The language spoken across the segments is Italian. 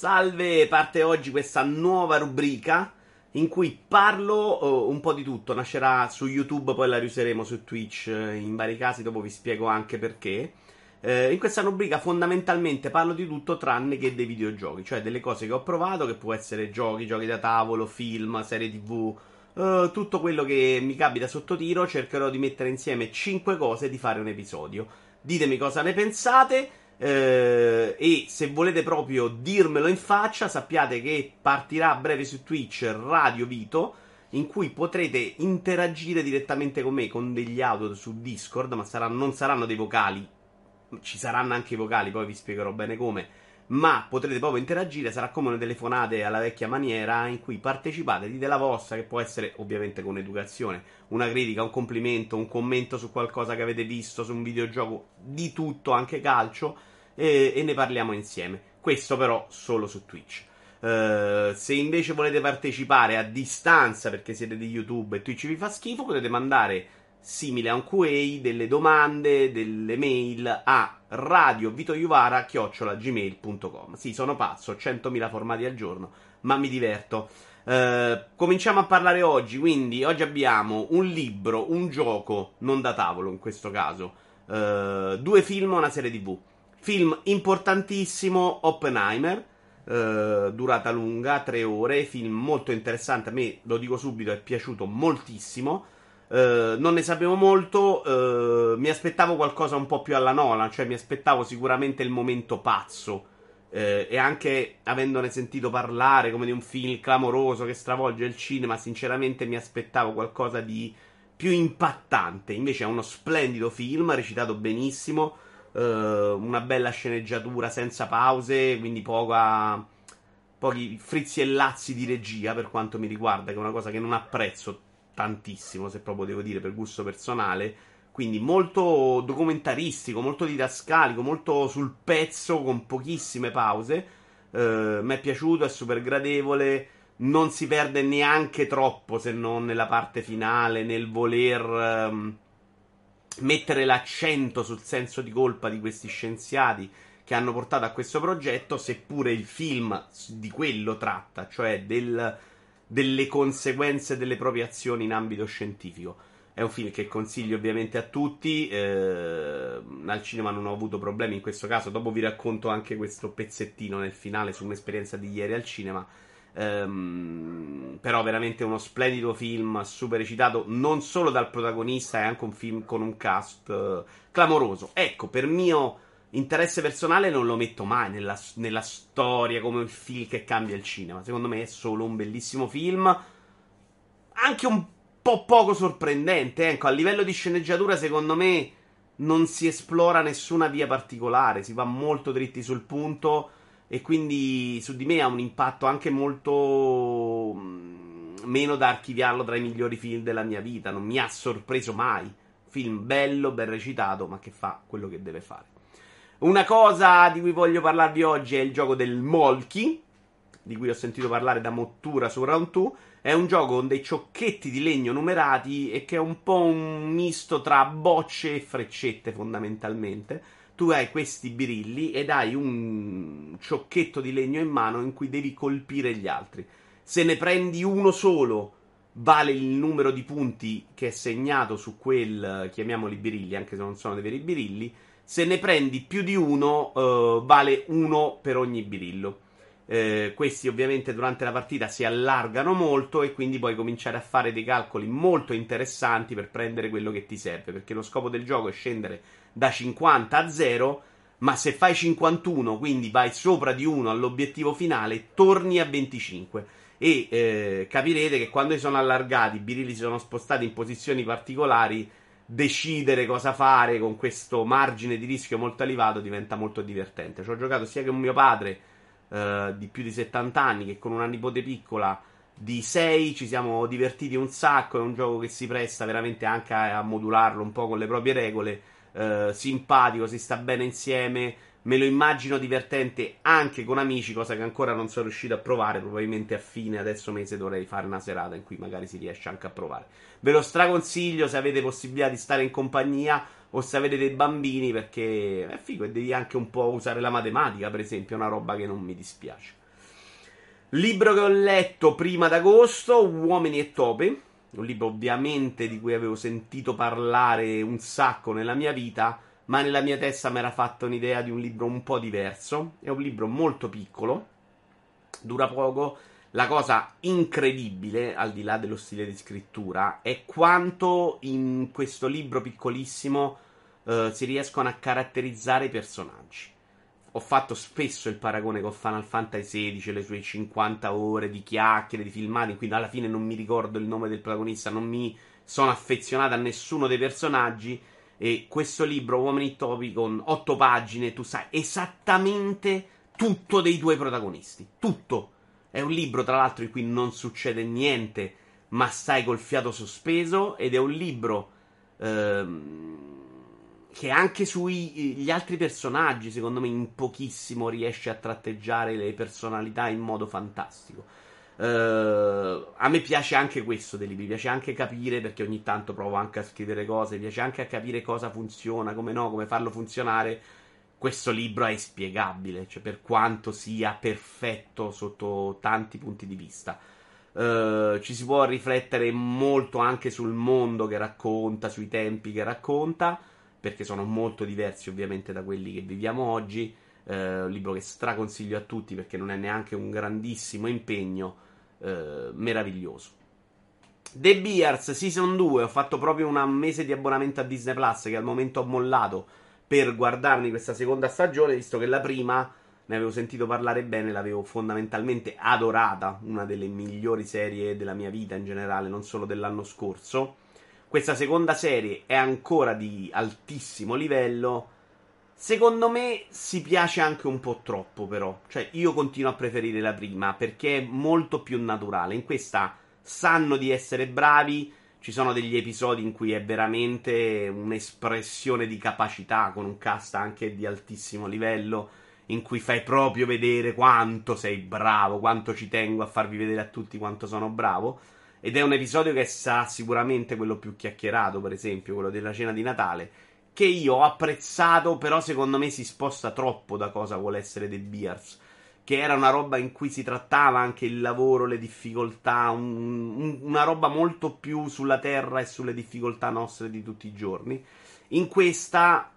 Salve, parte oggi questa nuova rubrica in cui parlo un po' di tutto. Nascerà su YouTube, poi la riuseremo su Twitch in vari casi, dopo vi spiego anche perché. In questa rubrica fondamentalmente parlo di tutto tranne che dei videogiochi, cioè delle cose che ho provato, che può essere giochi da tavolo, film, serie TV, tutto quello che mi capita sotto tiro. Cercherò di mettere insieme 5 cose e di fare un episodio. Ditemi cosa ne pensate. E se volete proprio dirmelo in faccia, sappiate che partirà a breve su Twitch Radio Vito, in cui potrete interagire direttamente con me con degli audio su Discord, ma non saranno dei vocali, ci saranno anche i vocali, poi vi spiegherò bene come, ma potrete proprio interagire. Sarà come una telefonate alla vecchia maniera, in cui partecipate, dite la vostra, che può essere ovviamente con educazione, una critica, un complimento, un commento su qualcosa che avete visto, su un videogioco, di tutto, anche calcio, e ne parliamo insieme. Questo però solo su Twitch. Se invece volete partecipare a distanza perché siete di YouTube e Twitch vi fa schifo, potete mandare, simile a un QA, delle domande, delle mail a radiovitoiuvara@gmail.com. Sì, sono pazzo, 100.000 formati al giorno, ma mi diverto. Cominciamo a parlare oggi. Quindi oggi abbiamo un libro, un gioco, non da tavolo in questo caso, 2 film e una serie TV. Film importantissimo, Oppenheimer, durata lunga, 3 ore, film molto interessante, a me, lo dico subito, è piaciuto moltissimo. Non ne sapevo molto, mi aspettavo qualcosa un po' più alla Nolan, cioè mi aspettavo sicuramente il momento pazzo, e anche avendone sentito parlare come di un film clamoroso che stravolge il cinema, sinceramente mi aspettavo qualcosa di più impattante. Invece è uno splendido film, recitato benissimo, una bella sceneggiatura senza pause, quindi pochi frizzi e lazzi di regia per quanto mi riguarda, che è una cosa che non apprezzo tantissimo, se proprio devo dire, per gusto personale. Quindi molto documentaristico, molto didascalico, molto sul pezzo, con pochissime pause. Mi è piaciuto, è super gradevole, non si perde neanche troppo, se non nella parte finale, nel voler mettere l'accento sul senso di colpa di questi scienziati che hanno portato a questo progetto, seppure il film di quello tratta, cioè delle conseguenze delle proprie azioni in ambito scientifico. È un film che consiglio ovviamente a tutti. Al cinema non ho avuto problemi in questo caso, dopo vi racconto anche questo pezzettino nel finale su un'esperienza di ieri al cinema. Però veramente uno splendido film, super recitato non solo dal protagonista, è anche un film con un cast clamoroso. Ecco, per mio interesse personale non lo metto mai nella storia come un film che cambia il cinema. Secondo me è solo un bellissimo film, anche un po' poco sorprendente. Ecco, a livello di sceneggiatura secondo me non si esplora nessuna via particolare, si va molto dritti sul punto, e quindi su di me ha un impatto anche molto meno da archiviarlo tra i migliori film della mia vita. Non mi ha sorpreso mai. Film bello, ben recitato, ma che fa quello che deve fare. Una cosa di cui voglio parlarvi oggi è il gioco del Molkky, di cui ho sentito parlare da Mottura su Round 2. È un gioco con dei ciocchetti di legno numerati e che è un po' un misto tra bocce e freccette, fondamentalmente. Tu hai questi birilli ed hai un ciocchetto di legno in mano in cui devi colpire gli altri. Se ne prendi uno solo, vale il numero di punti che è segnato su quel, chiamiamoli birilli, anche se non sono dei veri birilli. Se ne prendi più di uno, vale uno per ogni birillo. Questi ovviamente durante la partita si allargano molto, e quindi puoi cominciare a fare dei calcoli molto interessanti per prendere quello che ti serve, perché lo scopo del gioco è scendere da 50 a 0, ma se fai 51, quindi vai sopra di 1 all'obiettivo finale, torni a 25, e capirete che quando si sono allargati, i birilli si sono spostati in posizioni particolari, decidere cosa fare con questo margine di rischio molto elevato diventa molto divertente. Ci ho giocato sia con mio padre di più di 70 anni che con una nipote piccola di 6, ci siamo divertiti un sacco. È un gioco che si presta veramente anche a modularlo un po' con le proprie regole. Simpatico, si sta bene insieme, me lo immagino divertente anche con amici, cosa che ancora non sono riuscito a provare. Probabilmente a fine adesso mese dovrei fare una serata in cui magari si riesce anche a provare. Ve lo straconsiglio se avete possibilità di stare in compagnia o se avete dei bambini, perché è figo e devi anche un po' usare la matematica, per esempio, è una roba che non mi dispiace. Libro che ho letto prima d'agosto, Uomini e Topi, un libro ovviamente di cui avevo sentito parlare un sacco nella mia vita, ma nella mia testa mi era fatta un'idea di un libro un po' diverso. È un libro molto piccolo, dura poco. La cosa incredibile, al di là dello stile di scrittura, è quanto in questo libro piccolissimo si riescono a caratterizzare i personaggi. Ho fatto spesso il paragone con Final Fantasy XVI, le sue 50 ore di chiacchiere, di filmati, in cui alla fine non mi ricordo il nome del protagonista, non mi sono affezionato a nessuno dei personaggi, e questo libro, Uomini e Topi, con 8 pagine, tu sai esattamente tutto dei tuoi protagonisti, tutto. È un libro, tra l'altro, in cui non succede niente, ma stai col fiato sospeso, ed è un libro che anche sugli altri personaggi, secondo me, in pochissimo riesce a tratteggiare le personalità in modo fantastico. A me piace anche questo dei libri, piace anche capire, perché ogni tanto provo anche a scrivere cose, piace anche a capire cosa funziona, come no, come farlo funzionare. Questo libro è inspiegabile, cioè per quanto sia perfetto sotto tanti punti di vista. Ci si può riflettere molto anche sul mondo che racconta, sui tempi che racconta, perché sono molto diversi ovviamente da quelli che viviamo oggi. Un libro che straconsiglio a tutti, perché non è neanche un grandissimo impegno, meraviglioso. The Bears Season 2, ho fatto proprio un mese di abbonamento a Disney Plus, che al momento ho mollato, per guardarmi questa seconda stagione, visto che la prima ne avevo sentito parlare bene, l'avevo fondamentalmente adorata, una delle migliori serie della mia vita in generale, non solo dell'anno scorso. Questa seconda serie è ancora di altissimo livello, secondo me si piace anche un po' troppo però, cioè io continuo a preferire la prima perché è molto più naturale, in questa sanno di essere bravi. Ci sono degli episodi in cui è veramente un'espressione di capacità, con un cast anche di altissimo livello, in cui fai proprio vedere quanto sei bravo, quanto ci tengo a farvi vedere a tutti quanto sono bravo. Ed è un episodio che sarà sicuramente quello più chiacchierato, per esempio quello della cena di Natale, che io ho apprezzato, però secondo me si sposta troppo da cosa vuole essere The Bears, che era una roba in cui si trattava anche il lavoro, le difficoltà, una roba molto più sulla terra e sulle difficoltà nostre di tutti i giorni. In questa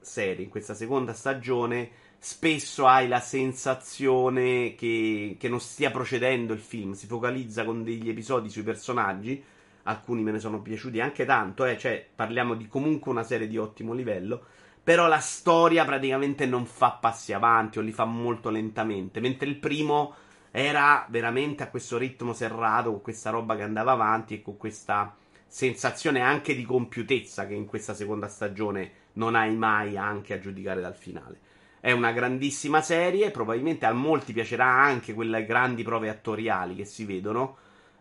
serie, in questa seconda stagione, spesso hai la sensazione che non stia procedendo il film, si focalizza con degli episodi sui personaggi, alcuni me ne sono piaciuti anche tanto, cioè parliamo di comunque una serie di ottimo livello, però la storia praticamente non fa passi avanti o li fa molto lentamente, mentre il primo era veramente a questo ritmo serrato, con questa roba che andava avanti e con questa sensazione anche di compiutezza che in questa seconda stagione non hai mai, anche a giudicare dal finale. È una grandissima serie, probabilmente a molti piacerà anche quelle grandi prove attoriali che si vedono.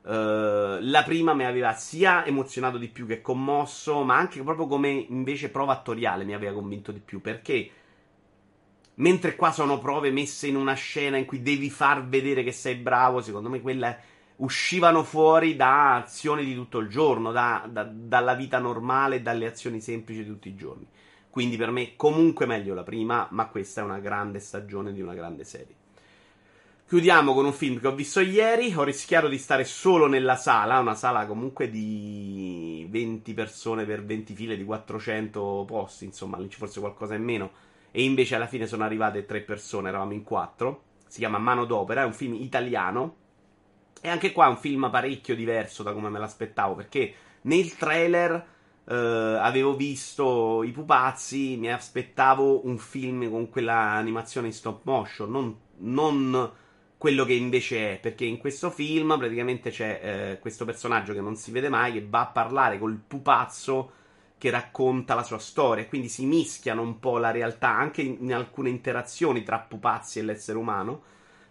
La prima mi aveva sia emozionato di più che commosso, ma anche proprio come invece prova attoriale mi aveva convinto di più, perché mentre qua sono prove messe in una scena in cui devi far vedere che sei bravo, secondo me quelle uscivano fuori da azioni di tutto il giorno, dalla vita normale, dalle azioni semplici di tutti i giorni. Quindi per me comunque meglio la prima, ma questa è una grande stagione di una grande serie. Chiudiamo con un film che ho visto ieri, ho rischiato di stare solo nella sala, una sala comunque di 20 persone per 20 file di 400 posti, insomma, lì ci fosse qualcosa in meno, e invece alla fine sono arrivate 3 persone, eravamo in 4, si chiama Manodopera, è un film italiano, e anche qua è un film parecchio diverso da come me l'aspettavo, perché nel trailer avevo visto i pupazzi, mi aspettavo un film con quella animazione in stop motion, non quello che invece è, perché in questo film praticamente c'è questo personaggio che non si vede mai, che va a parlare col pupazzo che racconta la sua storia, quindi si mischiano un po' la realtà anche in alcune interazioni tra pupazzi e l'essere umano,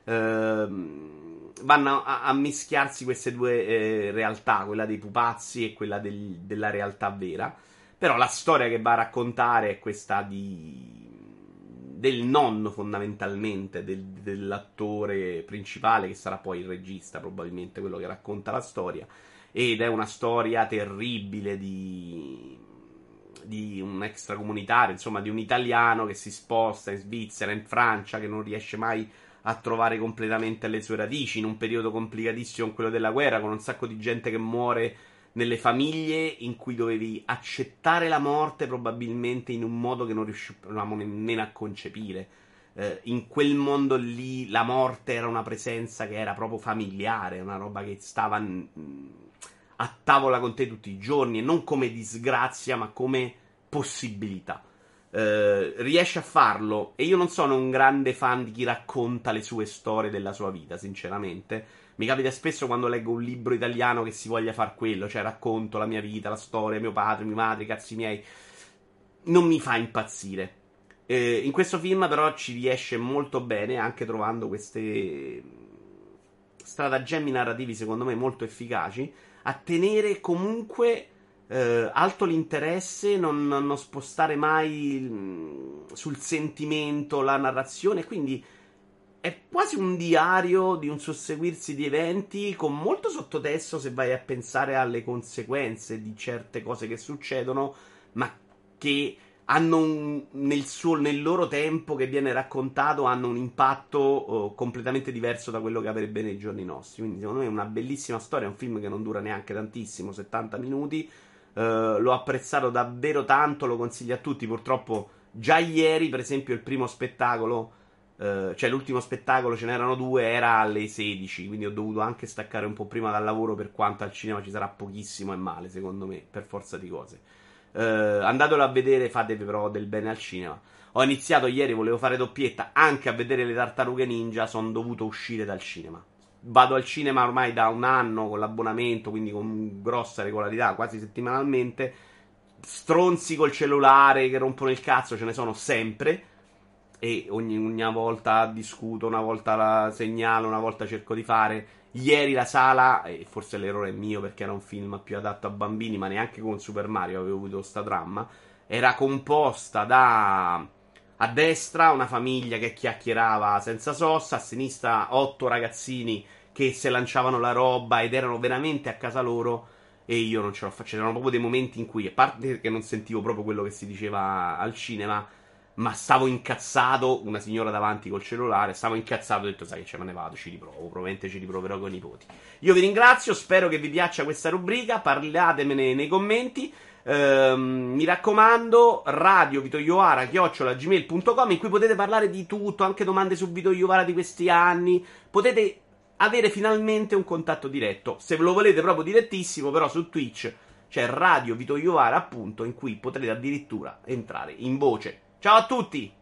vanno a mischiarsi queste due realtà, quella dei pupazzi e quella della realtà vera, però la storia che va a raccontare è questa del nonno fondamentalmente, dell'attore principale, che sarà poi il regista probabilmente, quello che racconta la storia, ed è una storia terribile di un extracomunitario, insomma di un italiano che si sposta in Svizzera, in Francia, che non riesce mai a trovare completamente le sue radici in un periodo complicatissimo, quello della guerra, con un sacco di gente che muore nelle famiglie in cui dovevi accettare la morte probabilmente in un modo che non riuscivamo nemmeno a concepire. In quel mondo lì la morte era una presenza che era proprio familiare, una roba che stava a tavola con te tutti i giorni, e non come disgrazia ma come possibilità. Riesce a farlo, e io non sono un grande fan di chi racconta le sue storie della sua vita, sinceramente. Mi capita spesso quando leggo un libro italiano che si voglia far quello, cioè racconto la mia vita, la storia, mio padre, mia madre, i cazzi miei. Non mi fa impazzire. In questo film però ci riesce molto bene, anche trovando queste stratagemmi narrativi secondo me molto efficaci, a tenere comunque alto l'interesse, non spostare mai sul sentimento la narrazione. Quindi è quasi un diario di un susseguirsi di eventi, con molto sottotesto se vai a pensare alle conseguenze di certe cose che succedono, ma che hanno nel loro tempo che viene raccontato, hanno un impatto completamente diverso da quello che avrebbe nei giorni nostri. Quindi secondo me è una bellissima storia, è un film che non dura neanche tantissimo, 70 minuti. L'ho apprezzato davvero tanto, lo consiglio a tutti. Purtroppo già ieri, per esempio, il primo spettacolo, cioè l'ultimo spettacolo, ce n'erano due, era alle 16, quindi ho dovuto anche staccare un po' prima dal lavoro, per quanto al cinema ci sarà pochissimo e male, secondo me, per forza di cose. Andatelo a vedere, fatevi però del bene al cinema. Ho iniziato ieri, volevo fare doppietta anche a vedere le Tartarughe Ninja, sono dovuto uscire dal cinema. Vado al cinema ormai da un anno con l'abbonamento, quindi con grossa regolarità, quasi settimanalmente. Stronzi col cellulare che rompono il cazzo ce ne sono sempre, e ogni volta discuto, una volta la segnalo, una volta cerco di fare. Ieri la sala, e forse l'errore è mio perché era un film più adatto a bambini, ma neanche con Super Mario avevo avuto sta dramma, era composta da... a destra una famiglia che chiacchierava senza sosta, a sinistra 8 ragazzini che se lanciavano la roba ed erano veramente a casa loro, e io non ce l'ho fatta. C'erano proprio dei momenti in cui, a parte che non sentivo proprio quello che si diceva al cinema, ma stavo incazzato, una signora davanti col cellulare, stavo incazzato, ho detto sai che ce me ne vado, ci riprovo, probabilmente ci riproverò con i nipoti. Io vi ringrazio, spero che vi piaccia questa rubrica, parlatemene nei commenti. Mi raccomando, radio vitoioara@gmail.com, in cui potete parlare di tutto, anche domande su Vito Iovara di questi anni. Potete avere finalmente un contatto diretto, se ve lo volete proprio direttissimo, però su Twitch c'è radio Vito Iovara, appunto, in cui potrete addirittura entrare in voce. Ciao a tutti!